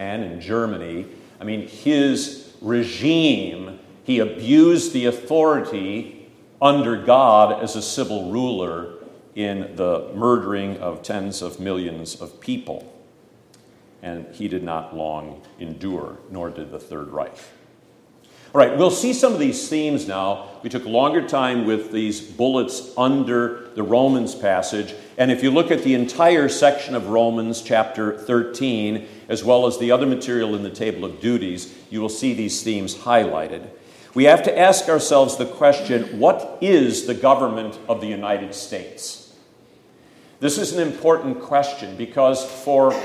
man in Germany. I mean, his regime, he abused the authority under God as a civil ruler in the murdering of tens of millions of people. And he did not long endure, nor did the Third Reich. All right, we'll see some of these themes now. We took longer time with these bullets under the Romans passage. And if you look at the entire section of Romans chapter 13, as well as the other material in the table of duties, you will see these themes highlighted. We have to ask ourselves the question, what is the government of the United States? This is an important question because for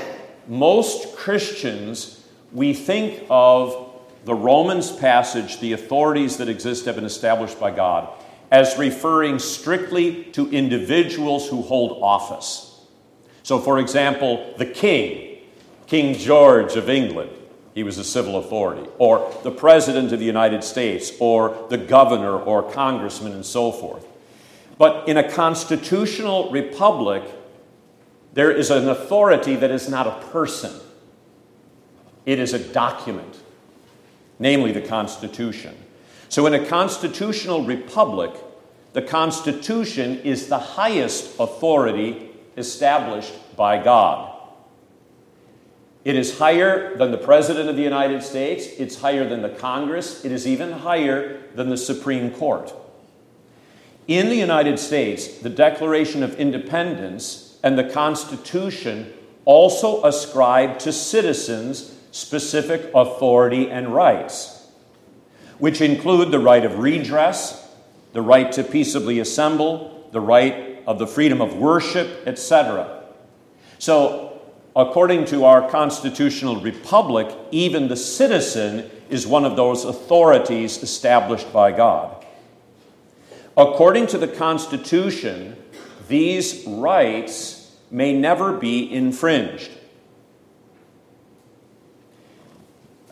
most Christians, we think of the Romans passage, the authorities that exist have been established by God, as referring strictly to individuals who hold office. So, for example, the king, King George of England, he was a civil authority, or the president of the United States, or the governor or congressman, and so forth. But in a constitutional republic, there is an authority that is not a person. It is a document. Namely, the Constitution. So in a constitutional republic, the Constitution is the highest authority established by God. It is higher than the President of the United States. It's higher than the Congress. It is even higher than the Supreme Court. In the United States, the Declaration of Independence and the Constitution also ascribe to citizens specific authority and rights, which include the right of redress, the right to peaceably assemble, the right of the freedom of worship, etc. So, according to our constitutional republic, even the citizen is one of those authorities established by God. According to the Constitution, these rights may never be infringed.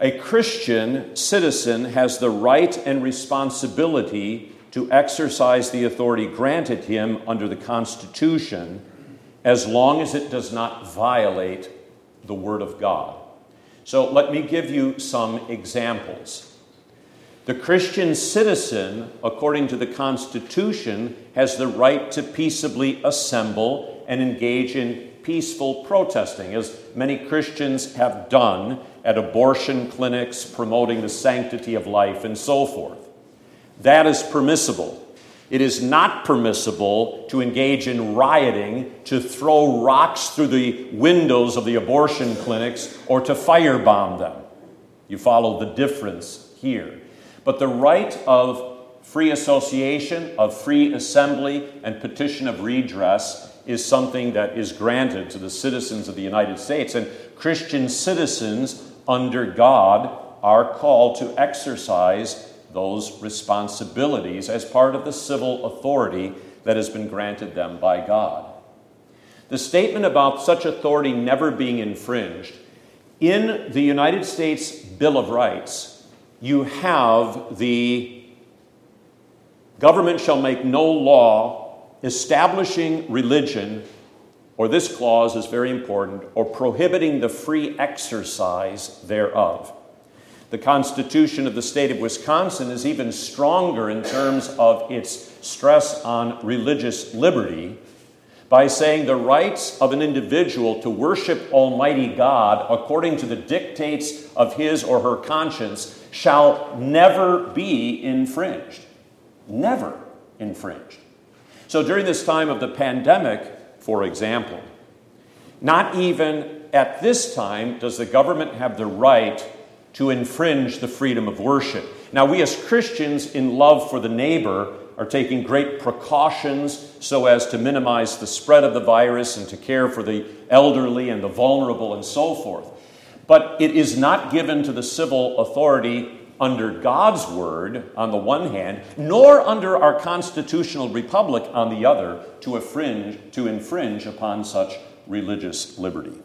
A Christian citizen has the right and responsibility to exercise the authority granted him under the Constitution as long as it does not violate the Word of God. So let me give you some examples. The Christian citizen, according to the Constitution, has the right to peaceably assemble and engage in peaceful protesting, as many Christians have done at abortion clinics, promoting the sanctity of life, and so forth. That is permissible. It is not permissible to engage in rioting, to throw rocks through the windows of the abortion clinics, or to firebomb them. You follow the difference here. But the right of free association, of free assembly, and petition of redress is something that is granted to the citizens of the United States. And Christian citizens under God are called to exercise those responsibilities as part of the civil authority that has been granted them by God. The statement about such authority never being infringed, in the United States Bill of Rights, you have the government shall make no law establishing religion, or this clause is very important, or prohibiting the free exercise thereof. The Constitution of the state of Wisconsin is even stronger in terms of its stress on religious liberty by saying the rights of an individual to worship Almighty God according to the dictates of his or her conscience shall never be infringed. Never infringed. So during this time of the pandemic, for example, not even at this time does the government have the right to infringe the freedom of worship. Now, we as Christians in love for the neighbor are taking great precautions so as to minimize the spread of the virus and to care for the elderly and the vulnerable and so forth. But it is not given to the civil authority under God's word, on the one hand, nor under our constitutional republic, on the other, to infringe upon such religious liberty.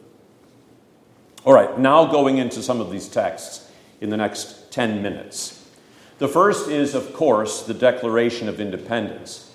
All right, now going into some of these texts in the next 10 minutes. The first is, of course, the Declaration of Independence.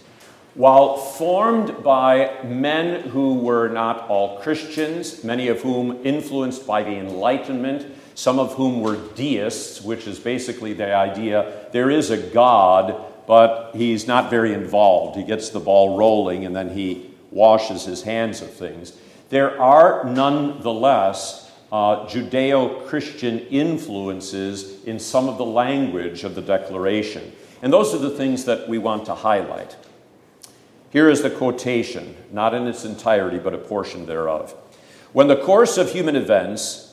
While formed by men who were not all Christians, many of whom influenced by the Enlightenment, some of whom were deists, which is basically the idea there is a God, but he's not very involved. He gets the ball rolling and then he washes his hands of things. There are nonetheless Judeo-Christian influences in some of the language of the Declaration. And those are the things that we want to highlight. Here is the quotation, not in its entirety, but a portion thereof. When in the course of human events,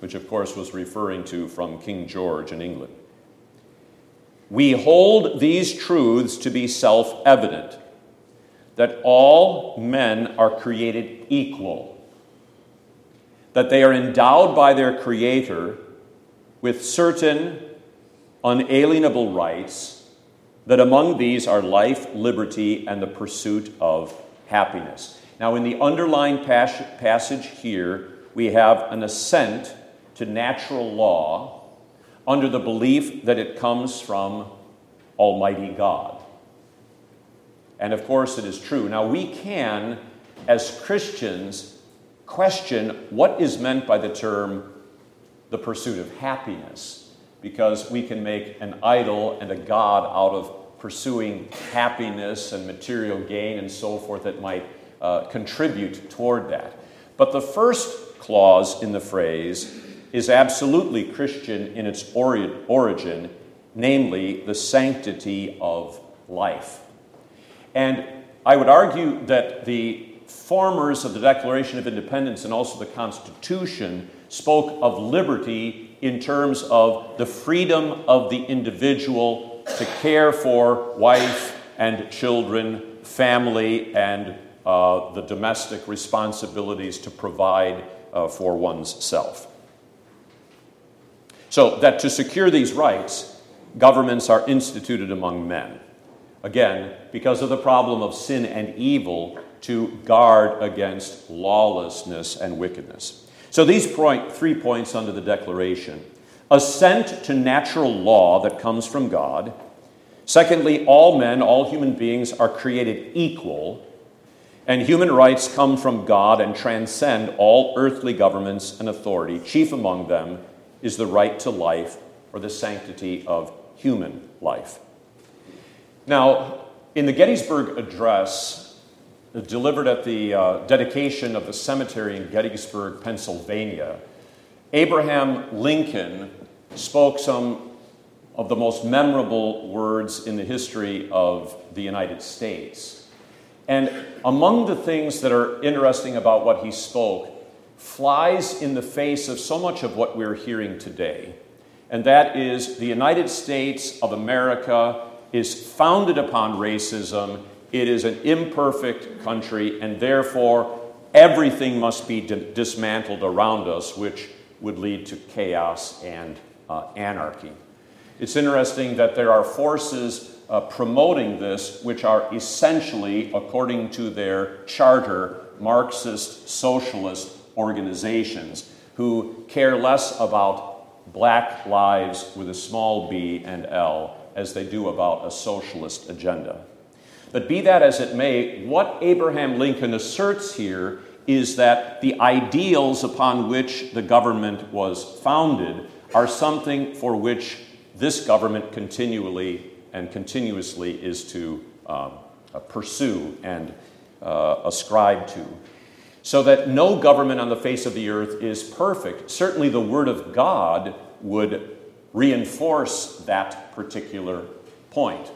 which of course was referring to from King George in England. We hold these truths to be self-evident, that all men are created equal, that they are endowed by their Creator with certain unalienable rights, that among these are life, liberty, and the pursuit of happiness. Now, in the underlined passage here, we have an assent to natural law under the belief that it comes from Almighty God. And of course, it is true. Now, we can, as Christians, question what is meant by the term the pursuit of happiness, because we can make an idol and a god out of pursuing happiness and material gain and so forth that might contribute toward that. But the first clause in the phrase is absolutely Christian in its origin, namely the sanctity of life. And I would argue that the formers of the Declaration of Independence and also the Constitution spoke of liberty in terms of the freedom of the individual to care for wife and children, family, and the domestic responsibilities to provide for one's self. So that to secure these rights, governments are instituted among men. Again, because of the problem of sin and evil, to guard against lawlessness and wickedness. So these three points under the Declaration. Assent to natural law that comes from God. Secondly, all men, all human beings are created equal. And human rights come from God and transcend all earthly governments and authority. Chief among them is the right to life or the sanctity of human life. Now, in the Gettysburg Address, delivered at the dedication of the cemetery in Gettysburg, Pennsylvania, Abraham Lincoln spoke some of the most memorable words in the history of the United States. And among the things that are interesting about what he spoke flies in the face of so much of what we're hearing today. And that is the United States of America is founded upon racism. It is an imperfect country, and therefore everything must be dismantled around us, which would lead to chaos and anarchy. It's interesting that there are forces promoting this, which are essentially, according to their charter, Marxist socialist organizations who care less about black lives with a small b and L as they do about a socialist agenda. But be that as it may, what Abraham Lincoln asserts here is that the ideals upon which the government was founded are something for which this government continually and continuously is to pursue and ascribe to. So that no government on the face of the earth is perfect. Certainly the Word of God would reinforce that particular point.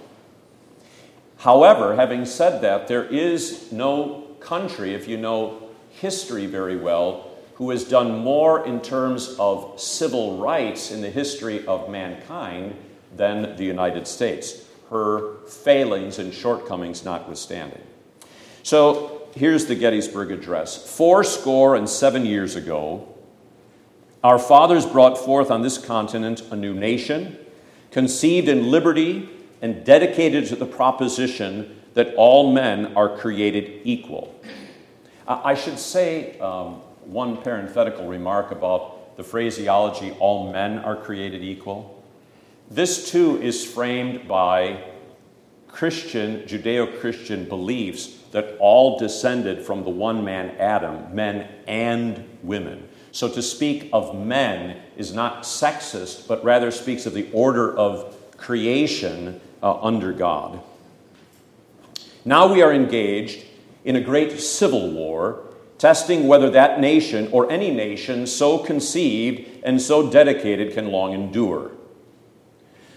However, having said that, there is no country, if you know history very well, who has done more in terms of civil rights in the history of mankind than the United States, her failings and shortcomings notwithstanding. So here's the Gettysburg Address. 47 years ago, our fathers brought forth on this continent a new nation, conceived in liberty and dedicated to the proposition that all men are created equal. I should say one parenthetical remark about the phraseology, all men are created equal. This too is framed by Christian, Judeo-Christian beliefs that all descended from the one man, Adam, men and women. So to speak of men is not sexist, but rather speaks of the order of creation under God. Now we are engaged in a great civil war, testing whether that nation or any nation so conceived and so dedicated can long endure.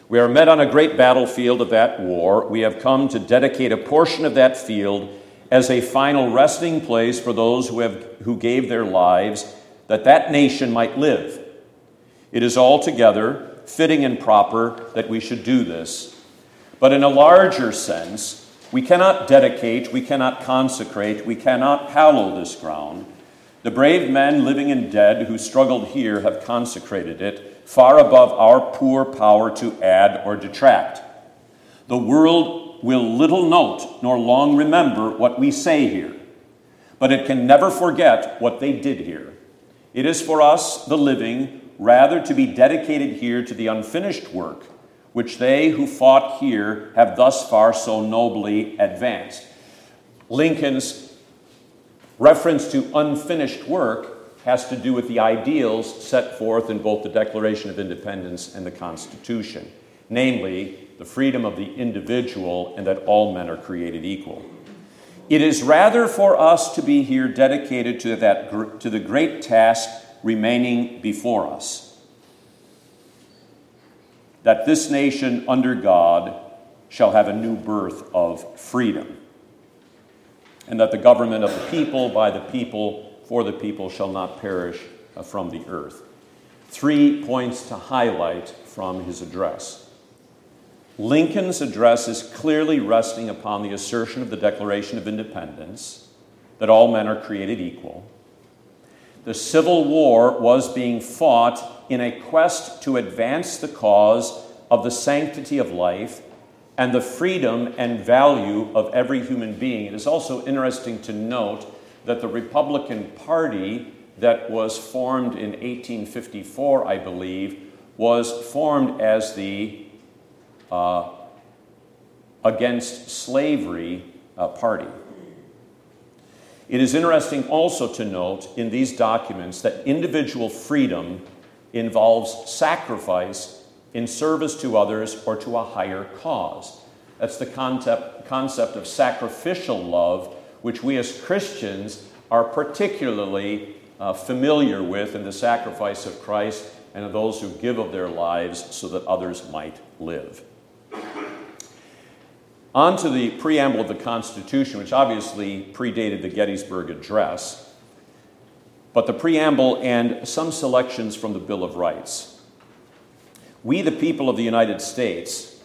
We are met on a great battlefield of that war. We have come to dedicate a portion of that field as a final resting place for those who gave their lives that that nation might live. It is altogether fitting and proper that we should do this. But in a larger sense, we cannot dedicate, we cannot consecrate, we cannot hallow this ground. The brave men, living and dead, who struggled here have consecrated it, far above our poor power to add or detract. The world will little note nor long remember what we say here, but it can never forget what they did here. It is for us, the living, rather to be dedicated here to the unfinished work which they who fought here have thus far so nobly advanced. Lincoln's reference to unfinished work has to do with the ideals set forth in both the Declaration of Independence and the Constitution, namely the freedom of the individual and that all men are created equal. It is rather for us to be here dedicated to the great task remaining before us, that this nation under God shall have a new birth of freedom, and that the government of the people, by the people, for the people, shall not perish from the earth. 3 points to highlight from his address. Lincoln's address is clearly resting upon the assertion of the Declaration of Independence, that all men are created equal. The Civil War was being fought in a quest to advance the cause of the sanctity of life and the freedom and value of every human being. It is also interesting to note that the Republican Party that was formed in 1854, I believe, was formed as the against slavery party. It is interesting also to note in these documents that individual freedom involves sacrifice in service to others or to a higher cause. That's the concept of sacrificial love, which we as Christians are particularly familiar with in the sacrifice of Christ and of those who give of their lives so that others might live. On to the preamble of the Constitution, which obviously predated the Gettysburg Address, but the preamble and some selections from the Bill of Rights. We, the people of the United States,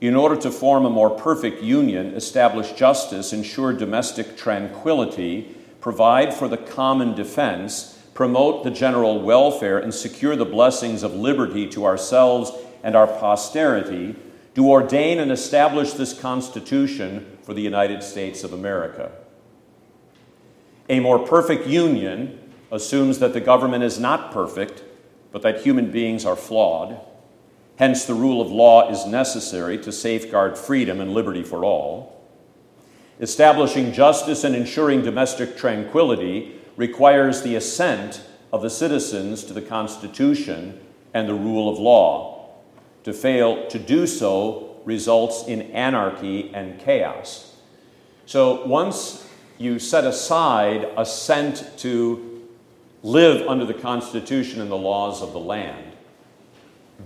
in order to form a more perfect union, establish justice, ensure domestic tranquility, provide for the common defense, promote the general welfare, and secure the blessings of liberty to ourselves and our posterity, do ordain and establish this Constitution for the United States of America. A more perfect union assumes that the government is not perfect, but that human beings are flawed. Hence, the rule of law is necessary to safeguard freedom and liberty for all. Establishing justice and ensuring domestic tranquility requires the assent of the citizens to the Constitution and the rule of law. To fail to do so results in anarchy and chaos. So once you set aside assent to live under the Constitution and the laws of the land,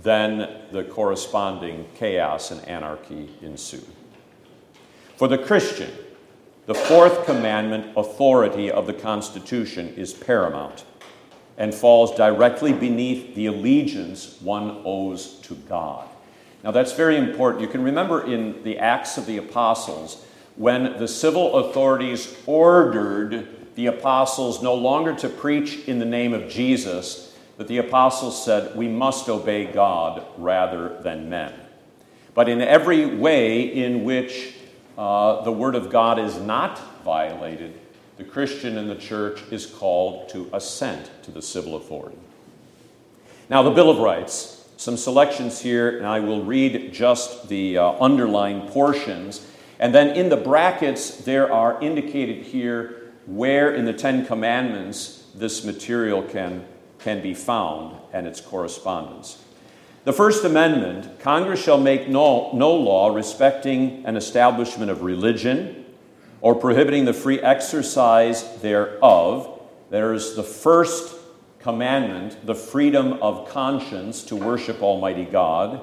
then the corresponding chaos and anarchy ensue. For the Christian, the fourth commandment, authority of the Constitution, is paramount and falls directly beneath the allegiance one owes to God. Now that's very important. You can remember in the Acts of the Apostles, when the civil authorities ordered the apostles no longer to preach in the name of Jesus, but the apostles said, we must obey God rather than men. But in every way in which the word of God is not violated, the Christian in the church is called to assent to the civil authority. Now, the Bill of Rights, some selections here, and I will read just the underlined portions. And then in the brackets, there are indicated here where in the Ten Commandments this material can be found and its correspondence. The First Amendment, Congress shall make no law respecting an establishment of religion or prohibiting the free exercise thereof. There's the first commandment, the freedom of conscience to worship Almighty God,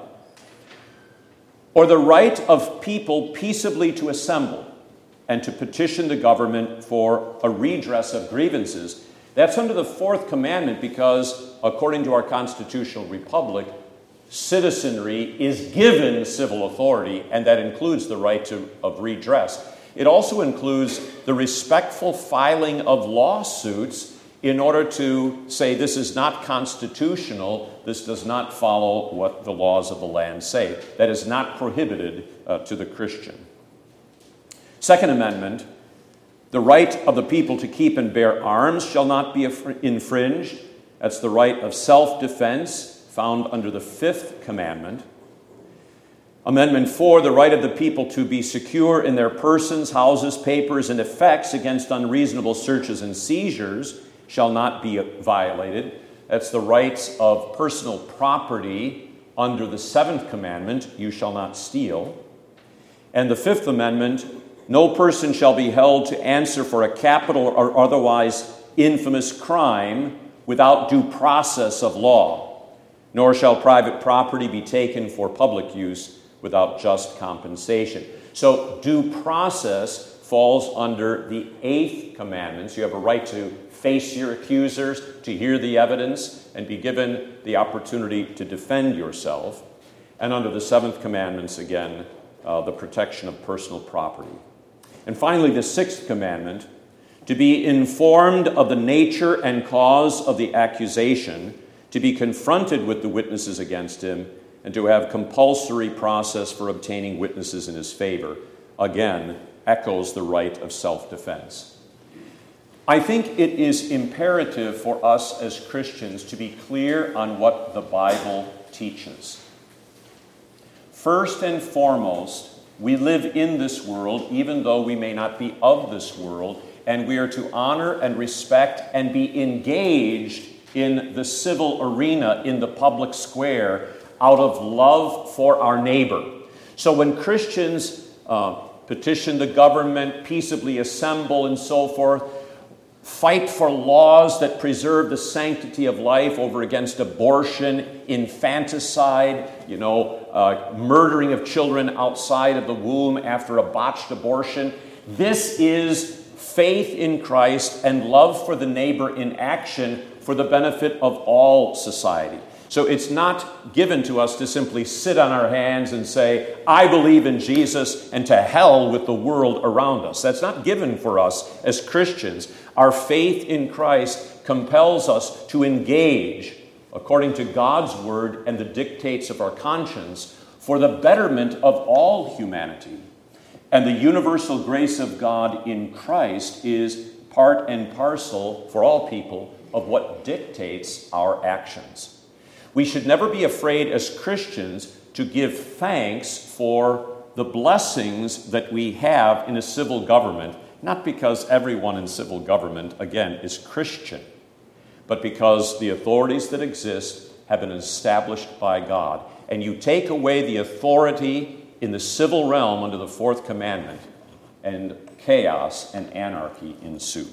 or the right of people peaceably to assemble and to petition the government for a redress of grievances. That's under the Fourth Commandment because, according to our constitutional republic, citizenry is given civil authority, and that includes the right of redress. It also includes the respectful filing of lawsuits in order to say this is not constitutional, this does not follow what the laws of the land say. That is not prohibited to the Christian. Second Amendment, the right of the people to keep and bear arms shall not be infringed. That's the right of self-defense found under the Fifth Commandment. Amendment 4, the right of the people to be secure in their persons, houses, papers, and effects against unreasonable searches and seizures shall not be violated. That's the rights of personal property under the Seventh Commandment, you shall not steal. And the Fifth Amendment, no person shall be held to answer for a capital or otherwise infamous crime without due process of law, nor shall private property be taken for public use without just compensation. So due process falls under the Eighth Commandment. You have a right to face your accusers, to hear the evidence, and be given the opportunity to defend yourself. And under the Seventh Commandments, again, the protection of personal property. And finally, the Sixth Commandment, to be informed of the nature and cause of the accusation, to be confronted with the witnesses against him, and to have compulsory process for obtaining witnesses in his favor. Again, echoes the right of self-defense. I think it is imperative for us as Christians to be clear on what the Bible teaches. First and foremost, we live in this world, even though we may not be of this world, and we are to honor and respect and be engaged in the civil arena, in the public square, out of love for our neighbor. So when Christians petition the government, peaceably assemble, and so forth, fight for laws that preserve the sanctity of life over against abortion, infanticide, murdering of children outside of the womb after a botched abortion. This is faith in Christ and love for the neighbor in action for the benefit of all society. So it's not given to us to simply sit on our hands and say, I believe in Jesus and to hell with the world around us. That's not given for us as Christians. Our faith in Christ compels us to engage according to God's word and the dictates of our conscience for the betterment of all humanity. And the universal grace of God in Christ is part and parcel for all people of what dictates our actions. We should never be afraid as Christians to give thanks for the blessings that we have in a civil government, not because everyone in civil government, again, is Christian, but because the authorities that exist have been established by God. And you take away the authority in the civil realm under the Fourth Commandment, and chaos and anarchy ensue.